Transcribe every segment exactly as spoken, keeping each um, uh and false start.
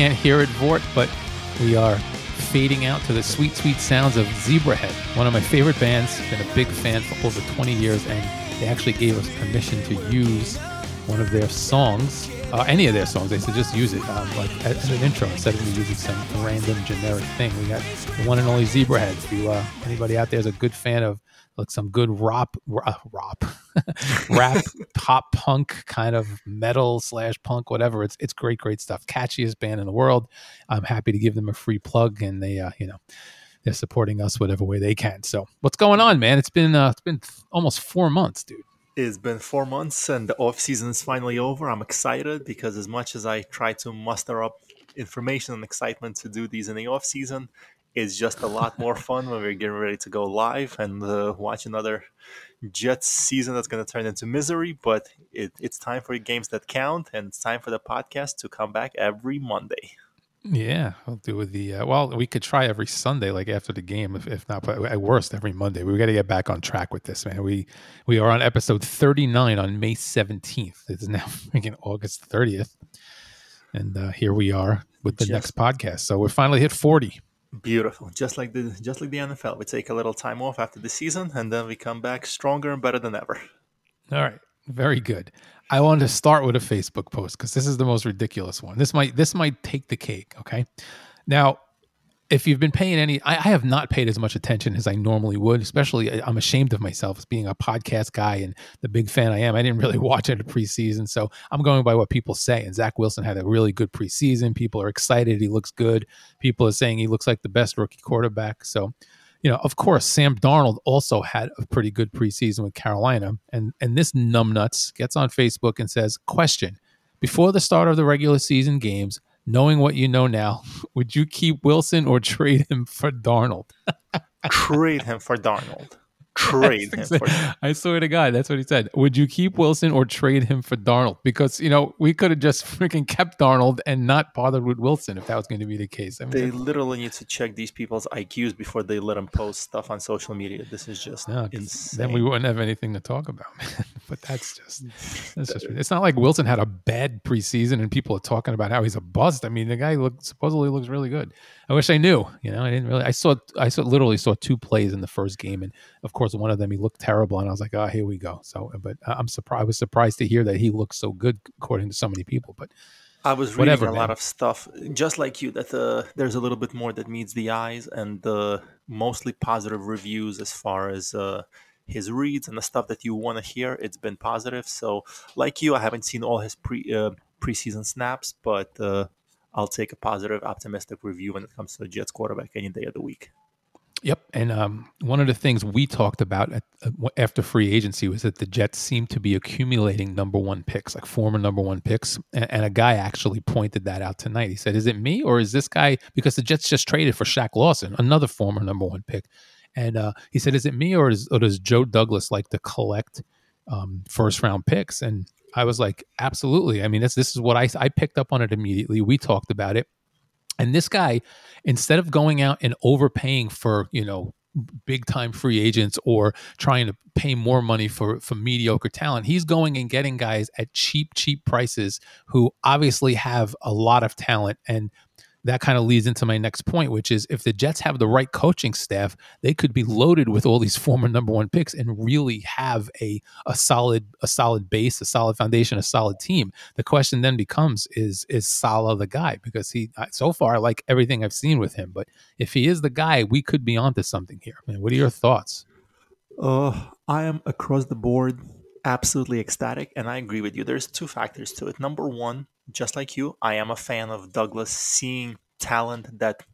can't hear it, Vort, but we are fading out to the sweet, sweet sounds of Zebrahead, one of my favorite bands. Been a big fan for over twenty years, and they actually gave us permission to use one of their songs, uh, any of their songs. They said just use it um, like as an intro instead of using some random generic thing. We got the one and only Zebrahead. If you, uh, anybody out there is a good fan of like some good rop, uh, rop, rap, pop punk kind of metal slash punk, whatever. It's it's great, great stuff. Catchiest band in the world. I'm happy to give them a free plug, and they, uh, you know, they're supporting us whatever way they can. So what's going on, man? It's been uh, it's been th- almost four months, dude. It's been four months and the off season is finally over. I'm excited because as much as I try to muster up information and excitement to do these in the off season, it's just a lot more fun when we're getting ready to go live and uh, watch another Jets season that's going to turn into misery. But it, it's time for games that count, and it's time for the podcast to come back every Monday. Yeah, I'll do the uh, well. We could try every Sunday, like after the game, if, if not, but at worst every Monday. We got to get back on track with this, man. We we are on episode thirty-nine on May seventeenth. It's now freaking August thirtieth, and uh, here we are with the just, next podcast. So we finally hit forty. Beautiful, just like the just like the N F L. We take a little time off after the season, and then we come back stronger and better than ever. All right, very good. I wanted to start with a Facebook post because this is the most ridiculous one. This might this might take the cake, okay? Now, if you've been paying any, I, I have not paid as much attention as I normally would, especially I'm ashamed of myself as being a podcast guy and the big fan I am. I didn't really watch it in preseason, so I'm going by what people say. And Zach Wilson had a really good preseason. People are excited. He looks good. People are saying he looks like the best rookie quarterback. So, you know, of course, Sam Darnold also had a pretty good preseason with Carolina. And and this numbnuts gets on Facebook and says, question, before the start of the regular season games, knowing what you know now, would you keep Wilson or trade him for Darnold? Trade him for Darnold. Trade him for Darnold. I swear to God, that's what he said. Would you keep Wilson or trade him for Darnold? Because, you know, we could have just freaking kept Darnold and not bothered with Wilson if that was going to be the case. I mean, they literally need to check these people's I Qs before they let them post stuff on social media. This is just no, insane. Then we wouldn't have anything to talk about, man. But that's just, that's just, it's not like Wilson had a bad preseason and people are talking about how he's a bust. I mean, the guy looked, supposedly looks really good. I wish I knew, you know, I didn't really, I saw, I saw, literally saw two plays in the first game. And of course, one of them, he looked terrible. And I was like, oh, here we go. So, but I'm surprised, I was surprised to hear that he looked so good according to so many people, but I was reading whatever, a man. lot of stuff, just like you, that uh, there's a little bit more that meets the eyes, and uh, mostly positive reviews as far as, uh, his reads and the stuff that you want to hear. It's been positive. So like you, I haven't seen all his pre uh, preseason snaps, but uh, I'll take a positive, optimistic review when it comes to the Jets quarterback any day of the week. Yep. And um, one of the things we talked about at, uh, after free agency was that the Jets seem to be accumulating number one picks, like former number one picks. And, and a guy actually pointed that out tonight. He said, is it me or is this guy? Because the Jets just traded for Shaq Lawson, another former number one pick. And uh, he said, is it me or, is, or does Joe Douglas like to collect um, first-round picks? And I was like, absolutely. I mean, that's, this is what I, I picked up on it immediately. We talked about it. And this guy, instead of going out and overpaying for, you know, big-time free agents or trying to pay more money for, for mediocre talent, he's going and getting guys at cheap, cheap prices who obviously have a lot of talent. And that kind of leads into my next point, which is if the Jets have the right coaching staff, they could be loaded with all these former number one picks and really have a a solid a solid base, a solid foundation, a solid team. The question then becomes, is is Saleh the guy? Because he, so far, I like everything I've seen with him. But if he is the guy, we could be onto something here. Man, what are your thoughts? Uh, I am across the board absolutely ecstatic, and I agree with you. There's two factors to it. Number one, just like you, I am a fan of Douglas seeing talent that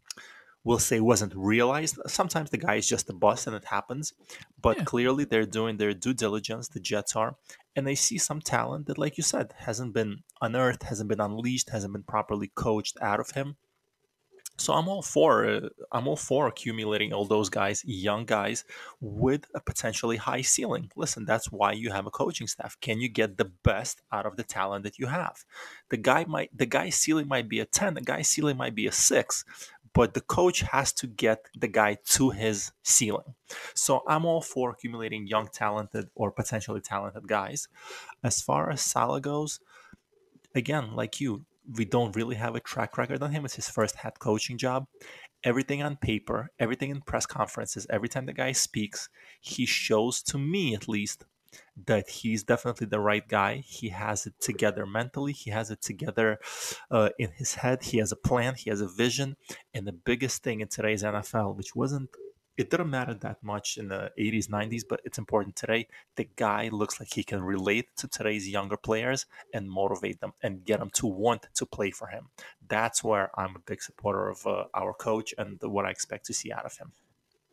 we'll say wasn't realized. Sometimes the guy is just a bust and it happens, but yeah. Clearly they're doing their due diligence, the Jets are, and they see some talent that, like you said, hasn't been unearthed, hasn't been unleashed, hasn't been properly coached out of him. So I'm all for uh, I'm all for accumulating all those guys, young guys with a potentially high ceiling. Listen, that's why you have a coaching staff. Can you get the best out of the talent that you have? The guy might the guy's ceiling might be a ten, the guy's ceiling might be a six, but the coach has to get the guy to his ceiling. So I'm all for accumulating young talented or potentially talented guys. As far as Saleh goes, again, like you, we don't really have a track record on him. It's his first head coaching job. Everything on paper, everything in press conferences, every time the guy speaks, he shows, to me at least, that he's definitely the right guy. He has it together mentally. He has it together uh, in his head. He has a plan. He has a vision. And the biggest thing in today's N F L, which wasn't, it didn't matter that much in the eighties, nineties, but it's important today. The guy looks like he can relate to today's younger players and motivate them and get them to want to play for him. That's where I'm a big supporter of uh, our coach and what I expect to see out of him.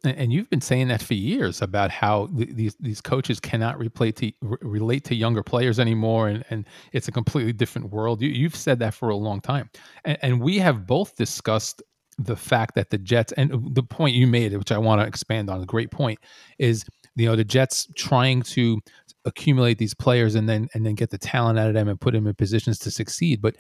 And you've been saying that for years about how these these coaches cannot relate to relate to younger players anymore, and, and it's a completely different world. You, you've said that for a long time, and, and we have both discussed the fact that the Jets, and the point you made, which I want to expand on, a great point, is you know the Jets trying to accumulate these players and then and then get the talent out of them and put them in positions to succeed, but.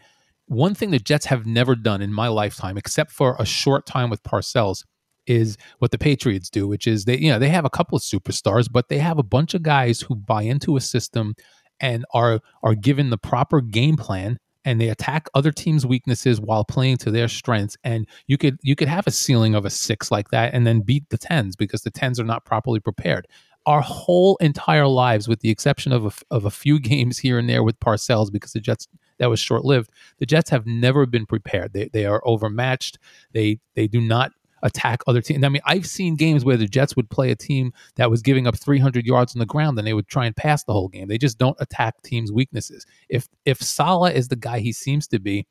One thing the Jets have never done in my lifetime, except for a short time with Parcells, is what the Patriots do, which is they, you know, they have a couple of superstars, but they have a bunch of guys who buy into a system and are are given the proper game plan, and they attack other teams' weaknesses while playing to their strengths. And you could you could have a ceiling of a six like that and then beat the tens because the tens are not properly prepared. Our whole entire lives, with the exception of a, of a few games here and there with Parcells, because the Jets, that was short-lived, the Jets have never been prepared. They they are overmatched. They they do not attack other teams. I mean, I've seen games where the Jets would play a team that was giving up three hundred yards on the ground, and they would try and pass the whole game. They just don't attack teams' weaknesses. If if Saleh is the guy he seems to be,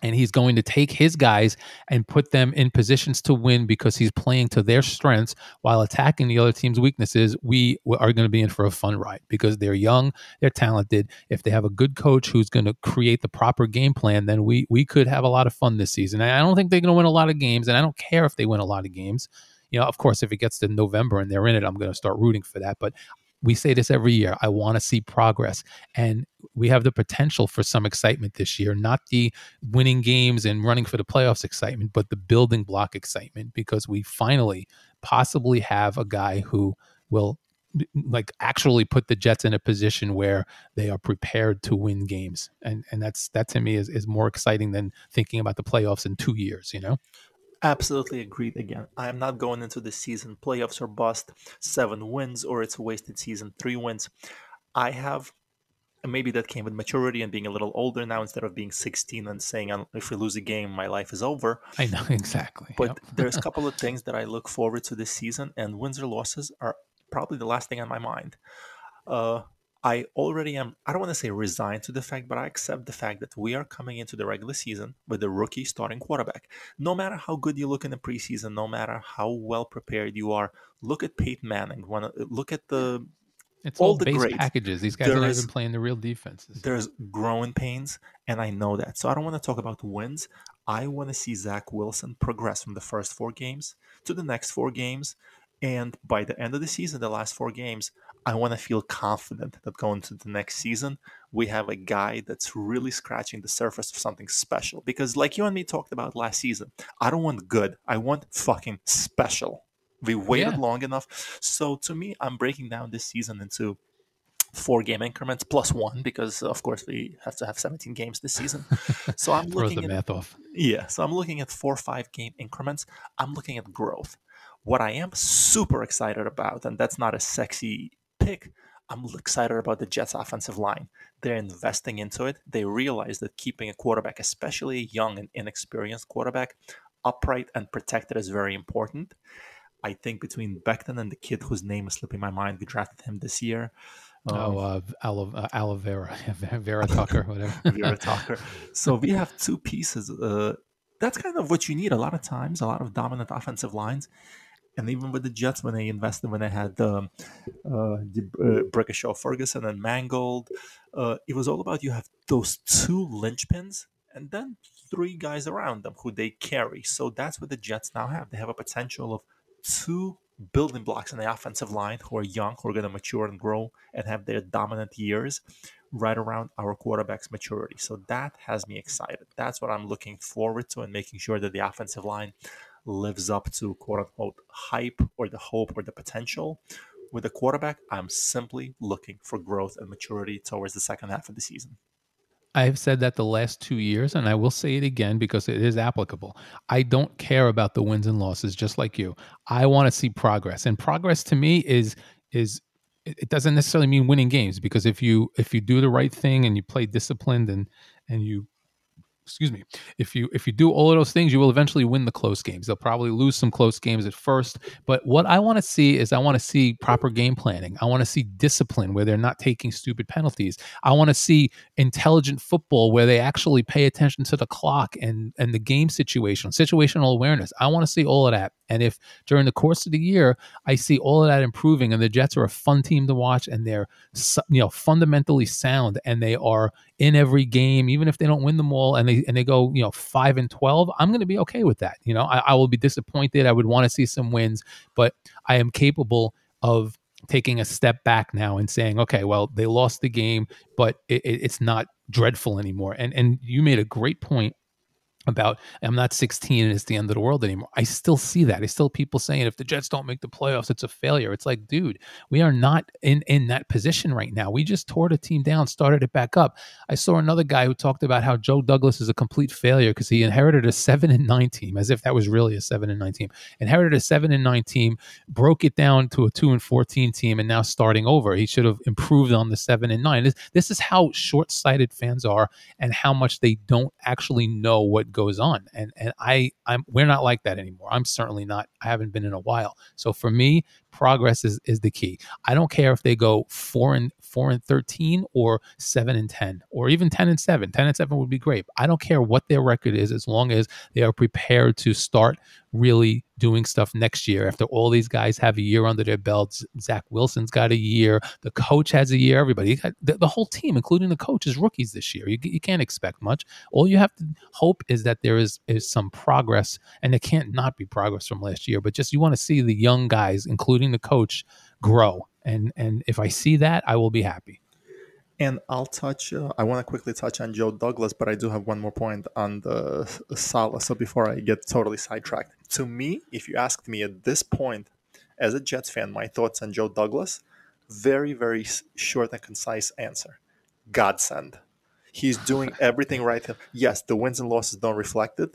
and he's going to take his guys and put them in positions to win because he's playing to their strengths while attacking the other team's weaknesses, we are going to be in for a fun ride because they're young, they're talented. If they have a good coach who's going to create the proper game plan, then we we could have a lot of fun this season. And I don't think they're going to win a lot of games, and I don't care if they win a lot of games. You know, of course, if it gets to November and they're in it, I'm going to start rooting for that. But we say this every year. I want to see progress. And we have the potential for some excitement this year, not the winning games and running for the playoffs excitement, but the building block excitement, because we finally possibly have a guy who will like actually put the Jets in a position where they are prepared to win games. And and that's that to me is, is more exciting than thinking about the playoffs in two years, you know? Absolutely agreed. Again, I am not going into the season playoffs or bust, seven wins or it's a wasted season, three wins. I have, and maybe that came with maturity and being a little older now instead of being sixteen and saying, if we lose a game, my life is over. I know, exactly. But yep. There's a couple of things that I look forward to this season, and wins or losses are probably the last thing on my mind. Uh, I already am, I don't want to say resigned to the fact, but I accept the fact that we are coming into the regular season with a rookie starting quarterback. No matter how good you look in the preseason, no matter how well prepared you are, look at Peyton Manning. When, look at the it's all, all the base grades. Packages. These guys there are even playing the real defenses. There's growing pains, and I know that. So I don't want to talk about wins. I want to see Zach Wilson progress from the first four games to the next four games. And by the end of the season, the last four games, I want to feel confident that going to the next season, we have a guy that's really scratching the surface of something special. Because like you and me talked about last season, I don't want good. I want fucking special. We waited yeah. long enough. So to me, I'm breaking down this season into four-game increments plus one because, of course, we have to have seventeen games this season. So I'm looking Throws the math off. Yeah. So I'm looking at four or five-game increments. I'm looking at growth. What I am super excited about, and that's not a sexy pick, I'm excited about the Jets' offensive line. They're investing into it. They realize that keeping a quarterback, especially a young and inexperienced quarterback, upright and protected is very important. I think between Becton and the kid whose name is slipping my mind, we drafted him this year. Um, oh, uh, aloe, uh, aloe Vera, Vera Tucker, whatever. Vera Tucker. So we have two pieces. Uh, that's kind of what you need a lot of times, a lot of dominant offensive lines. And even with the Jets, when they invested, when they had um, uh, D'Brickashaw Ferguson and Mangold, uh, it was all about you have those two linchpins and then three guys around them who they carry. So that's what the Jets now have. They have a potential of two building blocks in the offensive line who are young, who are going to mature and grow and have their dominant years right around our quarterback's maturity. So that has me excited. That's what I'm looking forward to and making sure that the offensive line lives up to quote-unquote hype or the hope or the potential. With a quarterback, I'm simply looking for growth and maturity towards the second half of the season. I've said that the last two years, and I will say it again because it is applicable. I don't care about the wins and losses, just like you. I want to see progress. And progress to me is is it doesn't necessarily mean winning games, because if you if you do the right thing and you play disciplined and and you excuse me, if you if you do all of those things, you will eventually win the close games. They'll probably lose some close games at first. But what I want to see is I want to see proper game planning. I want to see discipline where they're not taking stupid penalties. I want to see intelligent football where they actually pay attention to the clock and, and the game situation, situational awareness. I want to see all of that. And if during the course of the year, I see all of that improving and the Jets are a fun team to watch and they're, you know, fundamentally sound and they are in every game, even if they don't win them all, and they and they go, you know, five and twelve, I'm going to be okay with that. You know, I, I will be disappointed. I would want to see some wins, but I am capable of taking a step back now and saying, okay, well, they lost the game, but it, it, it's not dreadful anymore. And and you made a great point about I'm not sixteen and it's the end of the world anymore. I still see that. I still people saying if the Jets don't make the playoffs, it's a failure. It's like, dude, we are not in, in that position right now. We just tore the team down, started it back up. I saw another guy who talked about how Joe Douglas is a complete failure because he inherited a seven and nine team, as if that was really a seven and nine team. Inherited a seven and nine team, broke it down to a two and fourteen team, and now starting over. He should have improved on the seven and nine. This, this is how short-sighted fans are and how much they don't actually know what goes on. And and I, I'm we're not like that anymore. I'm certainly not. I haven't been in a while. So for me, progress is, is the key. I don't care if they go four and four and thirteen or seven and ten or even ten and seven. Ten and seven would be great. I don't care what their record is as long as they are prepared to start really doing stuff next year. After all these guys have a year under their belts, Zach Wilson's got a year. The coach has a year. Everybody, got, the, the whole team, including the coach, is rookies this year. You, you can't expect much. All you have to hope is that there is is some progress, and it can't not be progress from last year. But just you want to see the young guys, including the coach, grow, and and if I see that, I will be happy. And I'll touch uh, I want to quickly touch on Joe Douglas, but I do have one more point on the Saleh. So before I get totally sidetracked, to me, if you asked me at this point as a Jets fan my thoughts on Joe Douglas, very very short and concise answer: godsend. He's doing everything right. Yes, the wins and losses don't reflect it,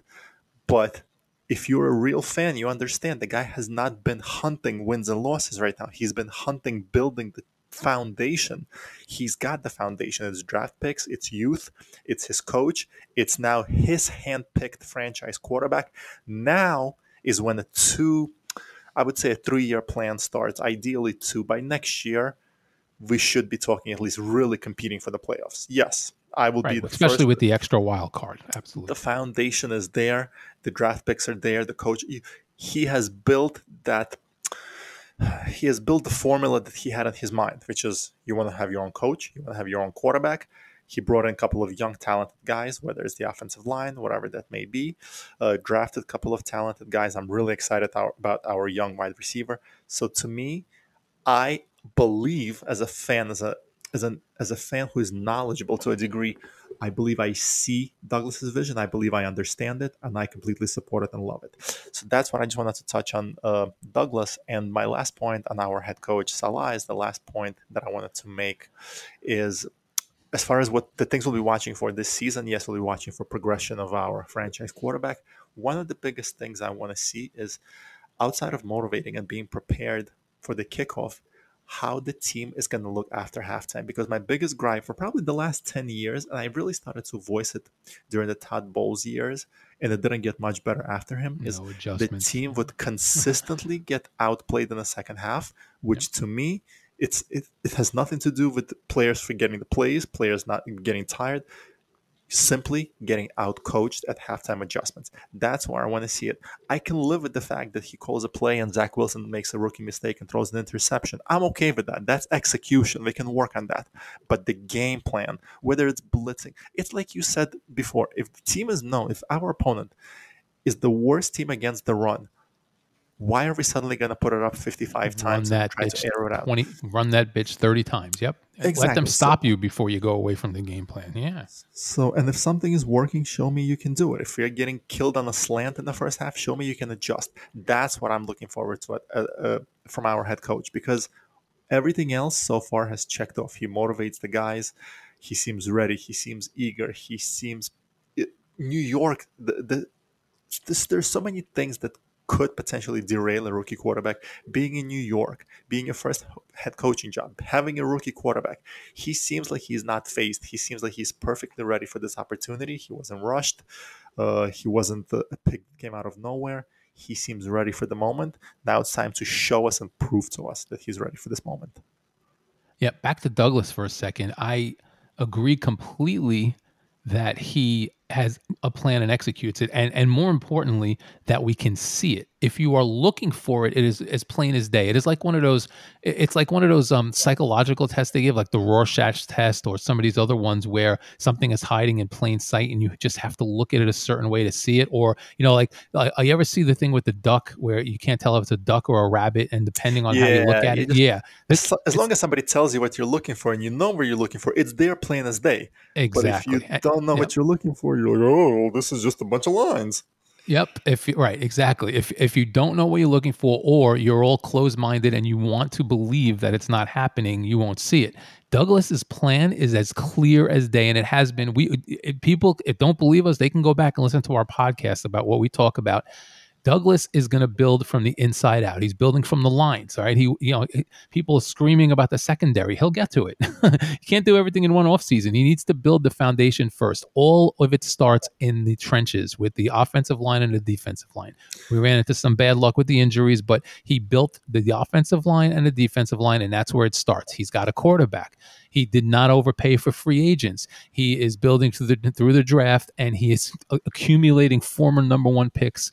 but if you're a real fan, you understand the guy has not been hunting wins and losses right now. He's been hunting, building the foundation. He's got the foundation. It's draft picks, it's youth, it's his coach, it's now his hand-picked franchise quarterback. Now is when a two, I would say a three-year plan starts, ideally two. By next year, we should be talking at least really competing for the playoffs. Yes. I will right, be the especially first. With the extra wild card. Absolutely. The foundation is there. The draft picks are there. The coach, he has built that. He has built the formula that he had in his mind, which is you want to have your own coach. You want to have your own quarterback. He brought in a couple of young, talented guys, whether it's the offensive line, whatever that may be. Uh, drafted a couple of talented guys. I'm really excited our, about our young wide receiver. So to me, I believe as a fan, as a As, an, as a fan who is knowledgeable to a degree, I believe I see Douglas's vision. I believe I understand it, and I completely support it and love it. So that's what I just wanted to touch on uh, Douglas. And my last point on our head coach, Saleh, is the last point that I wanted to make is as far as what the things we'll be watching for this season, yes, we'll be watching for progression of our franchise quarterback. One of the biggest things I want to see is outside of motivating and being prepared for the kickoff, how the team is going to look after halftime. Because my biggest gripe for probably the last ten years, and I really started to voice it during the Todd Bowles years, and it didn't get much better after him, no is the team would consistently get outplayed in the second half, which yep. to me, it's it, it has nothing to do with players forgetting the plays, players not getting tired, simply getting out-coached at halftime adjustments. That's where I want to see it. I can live with the fact that he calls a play and Zach Wilson makes a rookie mistake and throws an interception. I'm okay with that. That's execution. We can work on that. But the game plan, whether it's blitzing, it's like you said before, if the team is known, if our opponent is the worst team against the run, why are we suddenly going to put it up fifty-five times and try to air it out? twenty, run that bitch thirty times, yep. Exactly. Let them stop so, you before you go away from the game plan, yeah. So, and if something is working, show me you can do it. If you're getting killed on a slant in the first half, show me you can adjust. That's what I'm looking forward to uh, uh, from our head coach, because everything else so far has checked off. He motivates the guys. He seems ready. He seems eager. He seems New York. The, the this, there's so many things that could potentially derail a rookie quarterback. Being in New York, being your first head coaching job, having a rookie quarterback, he seems like he's not phased. He seems like he's perfectly ready for this opportunity. He wasn't rushed. Uh, he wasn't a pick that came out of nowhere. He seems ready for the moment. Now it's time to show us and prove to us that he's ready for this moment. Yeah, back to Douglas for a second. I agree completely that he has a plan and executes it. And and more importantly, that we can see it. If you are looking for it, it is as plain as day. It is like one of those, it's like one of those um, psychological tests they give, like the Rorschach test or some of these other ones where something is hiding in plain sight and you just have to look at it a certain way to see it. Or, you know, like, like you ever see the thing with the duck where you can't tell if it's a duck or a rabbit, and depending on yeah, how you look at you it. Just, yeah. This, as as long as somebody tells you what you're looking for and you know where you're looking for, it's there plain as day. Exactly. But if you don't know I, what yep. you're looking for, you're like, oh, this is just a bunch of lines. Yep. If right, exactly. If if you don't know what you're looking for, or you're all closed-minded and you want to believe that it's not happening, you won't see it. Douglas's plan is as clear as day, and it has been. We it, people, if don't believe us, they can go back and listen to our podcast about what we talk about. Douglas is going to build from the inside out. He's building from the lines, all right? He, you know, people are screaming about the secondary. He'll get to it. He can't do everything in one offseason. He needs to build the foundation first. All of it starts in the trenches with the offensive line and the defensive line. We ran into some bad luck with the injuries, but he built the, the offensive line and the defensive line, and that's where it starts. He's got a quarterback. He did not overpay for free agents. He is building through the, through the draft, and he is accumulating former number one picks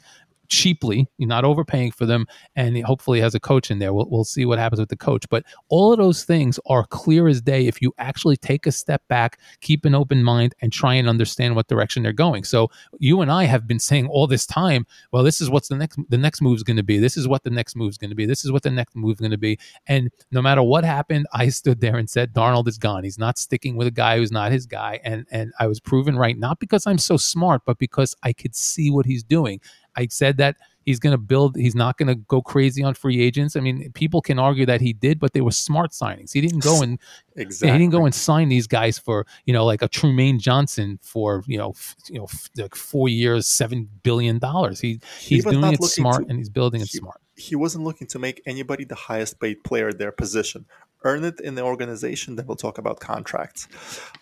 cheaply. You're not overpaying for them, and he hopefully has a coach in there. We'll, we'll see what happens with the coach, but all of those things are clear as day if you actually take a step back, keep an open mind, and try and understand what direction they're going. So you and I have been saying all this time, well, this is what's the next the next move's going to be. This is what the next move's going to be. This is what the next move's going to be. And no matter what happened, I stood there and said, Darnold is gone. He's not sticking with a guy who's not his guy, and and I was proven right, not because I'm so smart, but because I could see what he's doing. I said that he's going to build, he's not going to go crazy on free agents. I mean, people can argue that he did, but they were smart signings. He didn't go and exactly. he didn't go and sign these guys for, you know, like a Tremaine Johnson for, you know, f- you know, f- like four years, seven billion dollars. He, he he's doing it smart to, and he's building it he, smart. He wasn't looking to make anybody the highest paid player at their position. Earn it in the organization, then we'll talk about contracts.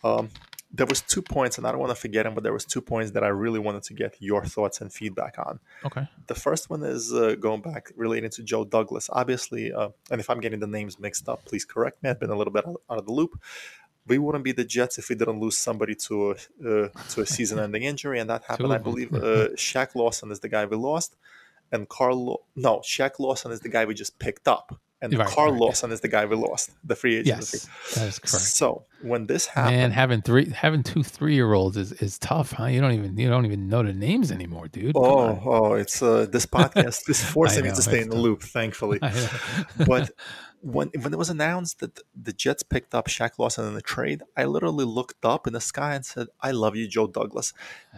Um, There was two points, and I don't want to forget them, but there was two points that I really wanted to get your thoughts and feedback on. Okay. The first one is uh, going back, relating to Joe Douglas. Obviously, uh, and if I'm getting the names mixed up, please correct me. I've been a little bit out of the loop. We wouldn't be the Jets if we didn't lose somebody to a, uh, to a season-ending injury, and that happened, I believe. Uh, Shaq Lawson is the guy we lost, and Carl Law- no, Shaq Lawson is the guy we just picked up. And right, Carl right, Lawson yeah. is the guy we lost, the free agent. Yes, that is correct. So when this happened, man, having three, having two three-year-olds is, is tough, huh? You don't even you don't even know the names anymore, dude. Oh, oh, it's uh, this podcast is forcing me to stay in the loop, thankfully. But when when it was announced that the Jets picked up Shaq Lawson in the trade, I literally looked up in the sky and said, "I love you, Joe Douglas."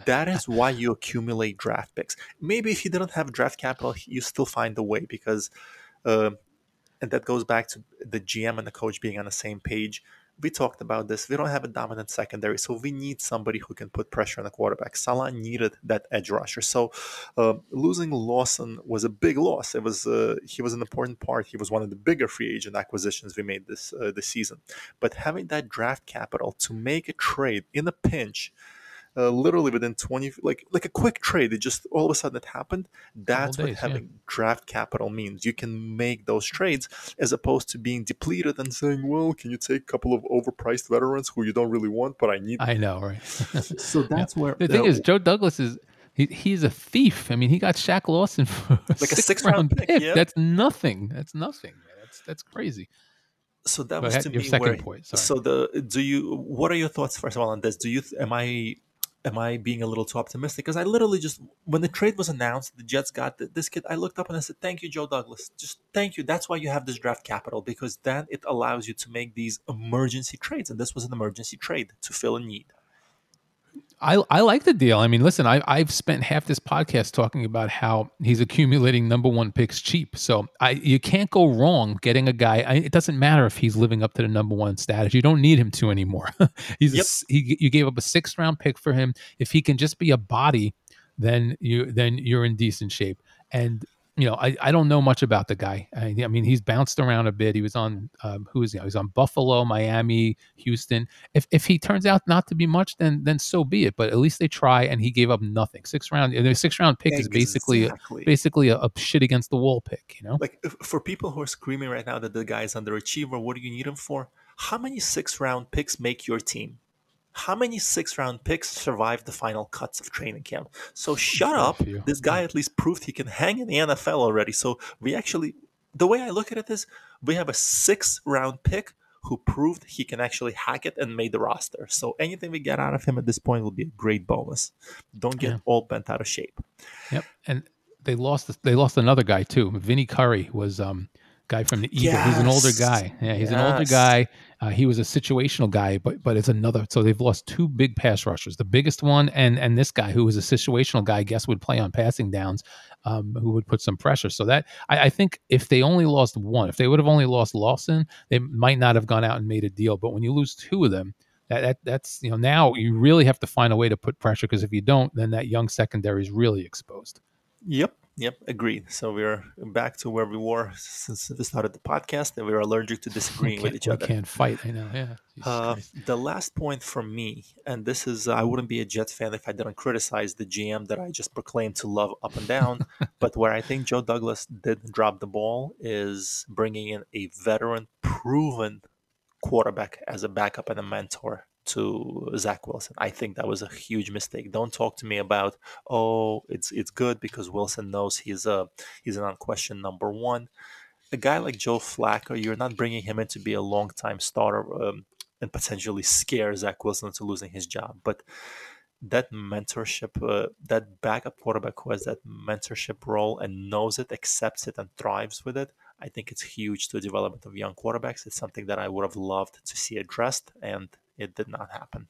That is why you accumulate draft picks. Maybe if you didn't have draft capital, you still find a way because. Uh, And that goes back to the G M and the coach being on the same page. We talked about this. We don't have a dominant secondary, so we need somebody who can put pressure on the quarterback. Saleh needed that edge rusher. So uh, losing Lawson was a big loss. It was uh, he was an important part. He was one of the bigger free agent acquisitions we made this uh, this season. But having that draft capital to make a trade in a pinch, uh, literally within twenty, like like a quick trade, it just all of a sudden it happened. That's what having yeah. draft capital means. You can make those trades as opposed to being depleted and saying, well, can you take a couple of overpriced veterans who you don't really want, but I need I know, right? So that's yeah. where the thing uh, is, Joe Douglas is he, he's a thief. I mean, he got Shaq Lawson for like six a six round pick. pick. Yeah. That's nothing. That's nothing. Man. That's that's crazy. So that Go was ahead, to your me second where, point. Sorry. So the do you what are your thoughts first of all on this? Do you am I Am I being a little too optimistic? Because I literally just, when the trade was announced, the Jets got this kid. I looked up and I said, thank you, Joe Douglas. Just thank you. That's why you have this draft capital, because then it allows you to make these emergency trades. And this was an emergency trade to fill a need. I, I like the deal. I mean, listen, I, I've spent half this podcast talking about how he's accumulating number one picks cheap. So I you can't go wrong getting a guy. I, it doesn't matter if he's living up to the number one status. You don't need him to anymore. he's yep. a, he, You gave up a sixth round pick for him. If he can just be a body, then, you, then you're in decent shape. And, you know, I, I don't know much about the guy. I, I mean, he's bounced around a bit. He was on um, who is he? He was on Buffalo, Miami, Houston. If if he turns out not to be much, then then so be it. But at least they try, and he gave up nothing. Six round, and their six round pick exactly. is basically a, basically a, a shit against the wall pick. You know, like if, for people who are screaming right now that the guy is underachiever, what do you need him for? How many six round picks make your team? How many six-round picks survived the final cuts of training camp? So shut up. This guy at least proved he can hang in the N F L already. So we actually, the way I look at it is, we have a six-round pick who proved he can actually hack it and made the roster. So anything we get out of him at this point will be a great bonus. Don't get yeah. all bent out of shape. Yep, and they lost. They lost another guy too. Vinnie Curry was. Um, guy from the Eagles. Yes. He's an older guy. Yeah, he's yes. an older guy. Uh, he was a situational guy, but but it's another. So they've lost two big pass rushers. The biggest one, and and this guy who was a situational guy, I guess would play on passing downs, um, who would put some pressure. So that I, I think if they only lost one, if they would have only lost Lawson, they might not have gone out and made a deal. But when you lose two of them, that, that that's you know now you really have to find a way to put pressure, because if you don't, then that young secondary is really exposed. Yep. Yep, agreed. So we're back to where we were since the start of the podcast, and we're allergic to disagreeing with each other. We can't fight, I know, yeah. Uh, the last point from me, and this is, I wouldn't be a Jets fan if I didn't criticize the G M that I just proclaimed to love up and down, but where I think Joe Douglas did drop the ball is bringing in a veteran, proven quarterback as a backup and a mentor to Zach Wilson. I think that was a huge mistake. Don't talk to me about oh, it's it's good because Wilson knows he's a he's an unquestioned number one. A guy like Joe Flacco, you're not bringing him in to be a long-time starter um, and potentially scare Zach Wilson into losing his job. But that mentorship, uh, that backup quarterback who has that mentorship role and knows it, accepts it, and thrives with it. I think it's huge to the development of young quarterbacks. It's something that I would have loved to see addressed, and it did not happen.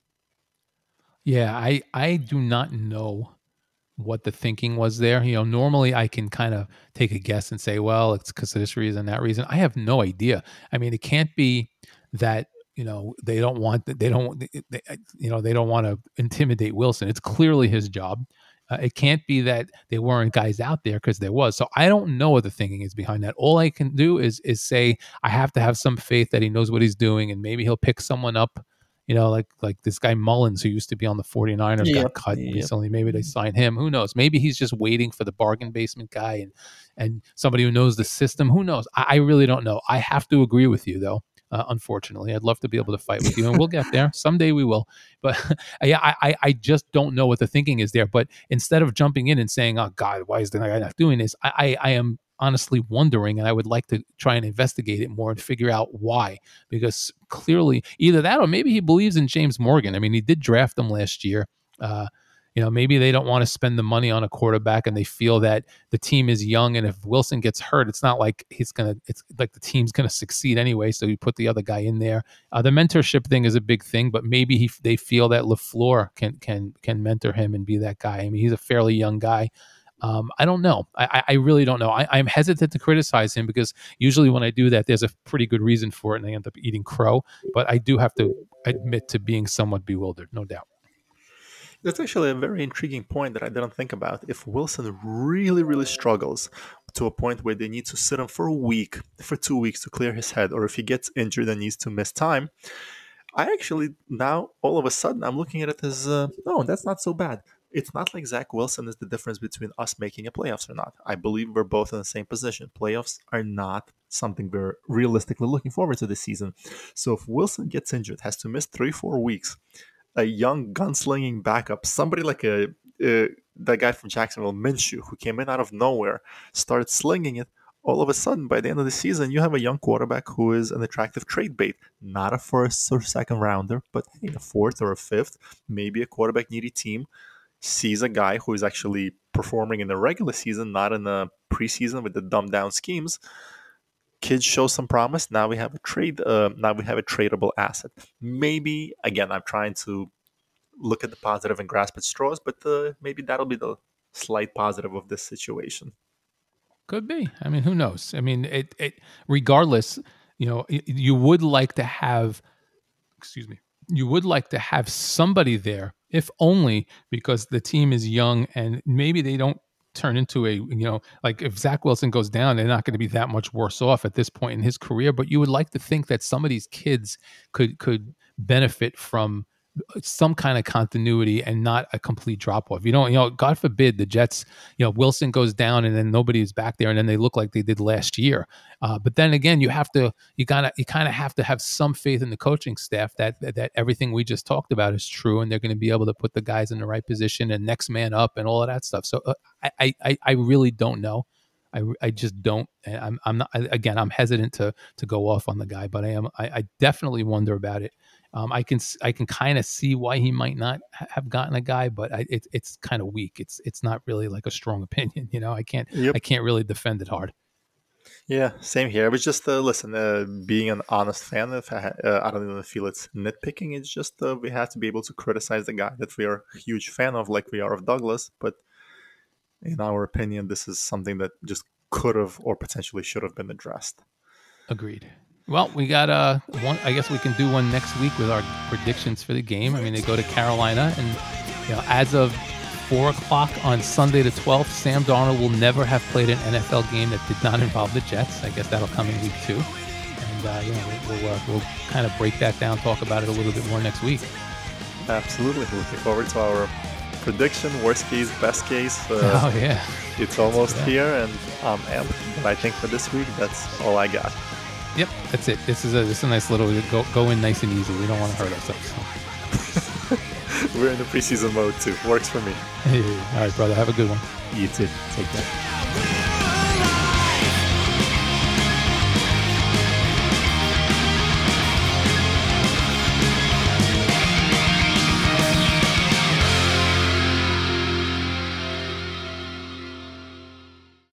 Yeah, I, I do not know what the thinking was there. You know, normally I can kind of take a guess and say, well, it's because of this reason, that reason. I have no idea. I mean, it can't be that, you know, they don't want they don't they, you know, they don't want to intimidate Wilson. It's clearly his job. Uh, it can't be that there weren't guys out there, because there was. So I don't know what the thinking is behind that. All I can do is is say I have to have some faith that he knows what he's doing, and maybe he'll pick someone up. You know, like like this guy Mullins, who used to be on the forty-niners, yep. got cut yep. recently. Maybe they signed him. Who knows? Maybe he's just waiting for the bargain basement guy and and somebody who knows the system. Who knows? I, I really don't know. I have to agree with you, though. Uh, unfortunately, I'd love to be able to fight with you, and we'll get there someday. We will, but yeah, I I just don't know what the thinking is there. But instead of jumping in and saying, "Oh God, why is the guy not doing this?" I I, I am honestly wondering, and I would like to try and investigate it more and figure out why. Because clearly, either that or maybe he believes in James Morgan. I mean, he did draft him last year. Uh, you know, maybe they don't want to spend the money on a quarterback, and they feel that the team is young, and if Wilson gets hurt, it's not like he's gonna. It's like the team's gonna succeed anyway. So you put the other guy in there. Uh, the mentorship thing is a big thing, but maybe he, they feel that LaFleur can can can mentor him and be that guy. I mean, he's a fairly young guy. Um, I don't know. I, I really don't know. I, I'm hesitant to criticize him, because usually when I do that, there's a pretty good reason for it, and I end up eating crow. But I do have to admit to being somewhat bewildered, no doubt. That's actually a very intriguing point that I didn't think about. If Wilson really, really struggles to a point where they need to sit him for a week, for two weeks to clear his head, or if he gets injured and needs to miss time, I actually now, all of a sudden, I'm looking at it as, uh, no, that's not so bad. It's not like Zach Wilson is the difference between us making a playoffs or not. I believe we're both in the same position. Playoffs are not something we're realistically looking forward to this season. So if Wilson gets injured, has to miss three, four weeks, a young gunslinging backup, somebody like a uh, that guy from Jacksonville, Minshew, who came in out of nowhere, started slinging it, all of a sudden, by the end of the season, you have a young quarterback who is an attractive trade bait. Not a first or second rounder, but a fourth or a fifth, maybe a quarterback-needy team, sees a guy who is actually performing in the regular season, not in the preseason with the dumbed down schemes. Kids show some promise. Now we have a trade. Uh, now we have a tradable asset. Maybe again, I'm trying to look at the positive and grasp at straws, but the, maybe that'll be the slight positive of this situation. Could be. I mean, who knows? I mean, it, it regardless, you know, you would like to have, excuse me, you would like to have somebody there, if only because the team is young and maybe they don't turn into a, you know, like if Zach Wilson goes down, they're not going to be that much worse off at this point in his career. But you would like to think that some of these kids could could benefit from some kind of continuity and not a complete drop off. You don't, you know, God forbid the Jets, you know, Wilson goes down and then nobody is back there and then they look like they did last year. Uh, but then again, you have to, you gotta, you kind of have to have some faith in the coaching staff that, that, that everything we just talked about is true and they're going to be able to put the guys in the right position and next man up and all of that stuff. So uh, I, I, I really don't know. I, I just don't, I'm, I'm not, again, I'm hesitant to, to go off on the guy, but I am, I, I definitely wonder about it. Um, I can I can kind of see why he might not have gotten a guy, but I, it, it's kind of weak. It's it's not really like a strong opinion, you know. I can't yep. I can't really defend it hard. Yeah, same here. It was just uh, listen, uh, being an honest fan. If I, uh, I don't even feel it's nitpicking. It's just uh, we have to be able to criticize the guy that we are a huge fan of, like we are of Douglas. But in our opinion, this is something that just could have or potentially should have been addressed. Agreed. Well, we got uh, one. I guess we can do one next week with our predictions for the game. I mean, they go to Carolina, and you know, as of four o'clock on Sunday the twelfth, Sam Darnold will never have played an N F L game that did not involve the Jets. I guess that'll come in week two. And uh, you know, we'll, uh, we'll kind of break that down, talk about it a little bit more next week. Absolutely. Looking forward to our prediction, worst case, best case. Uh, oh, yeah. It's almost yeah. here, and I'm amped. But I think for this week, that's all I got. Yep, that's it. This is a this is a nice little go go in nice and easy. We don't want to hurt ourselves. We're in the preseason mode too. Works for me. Hey, all right, brother. Have a good one. You too. Take care.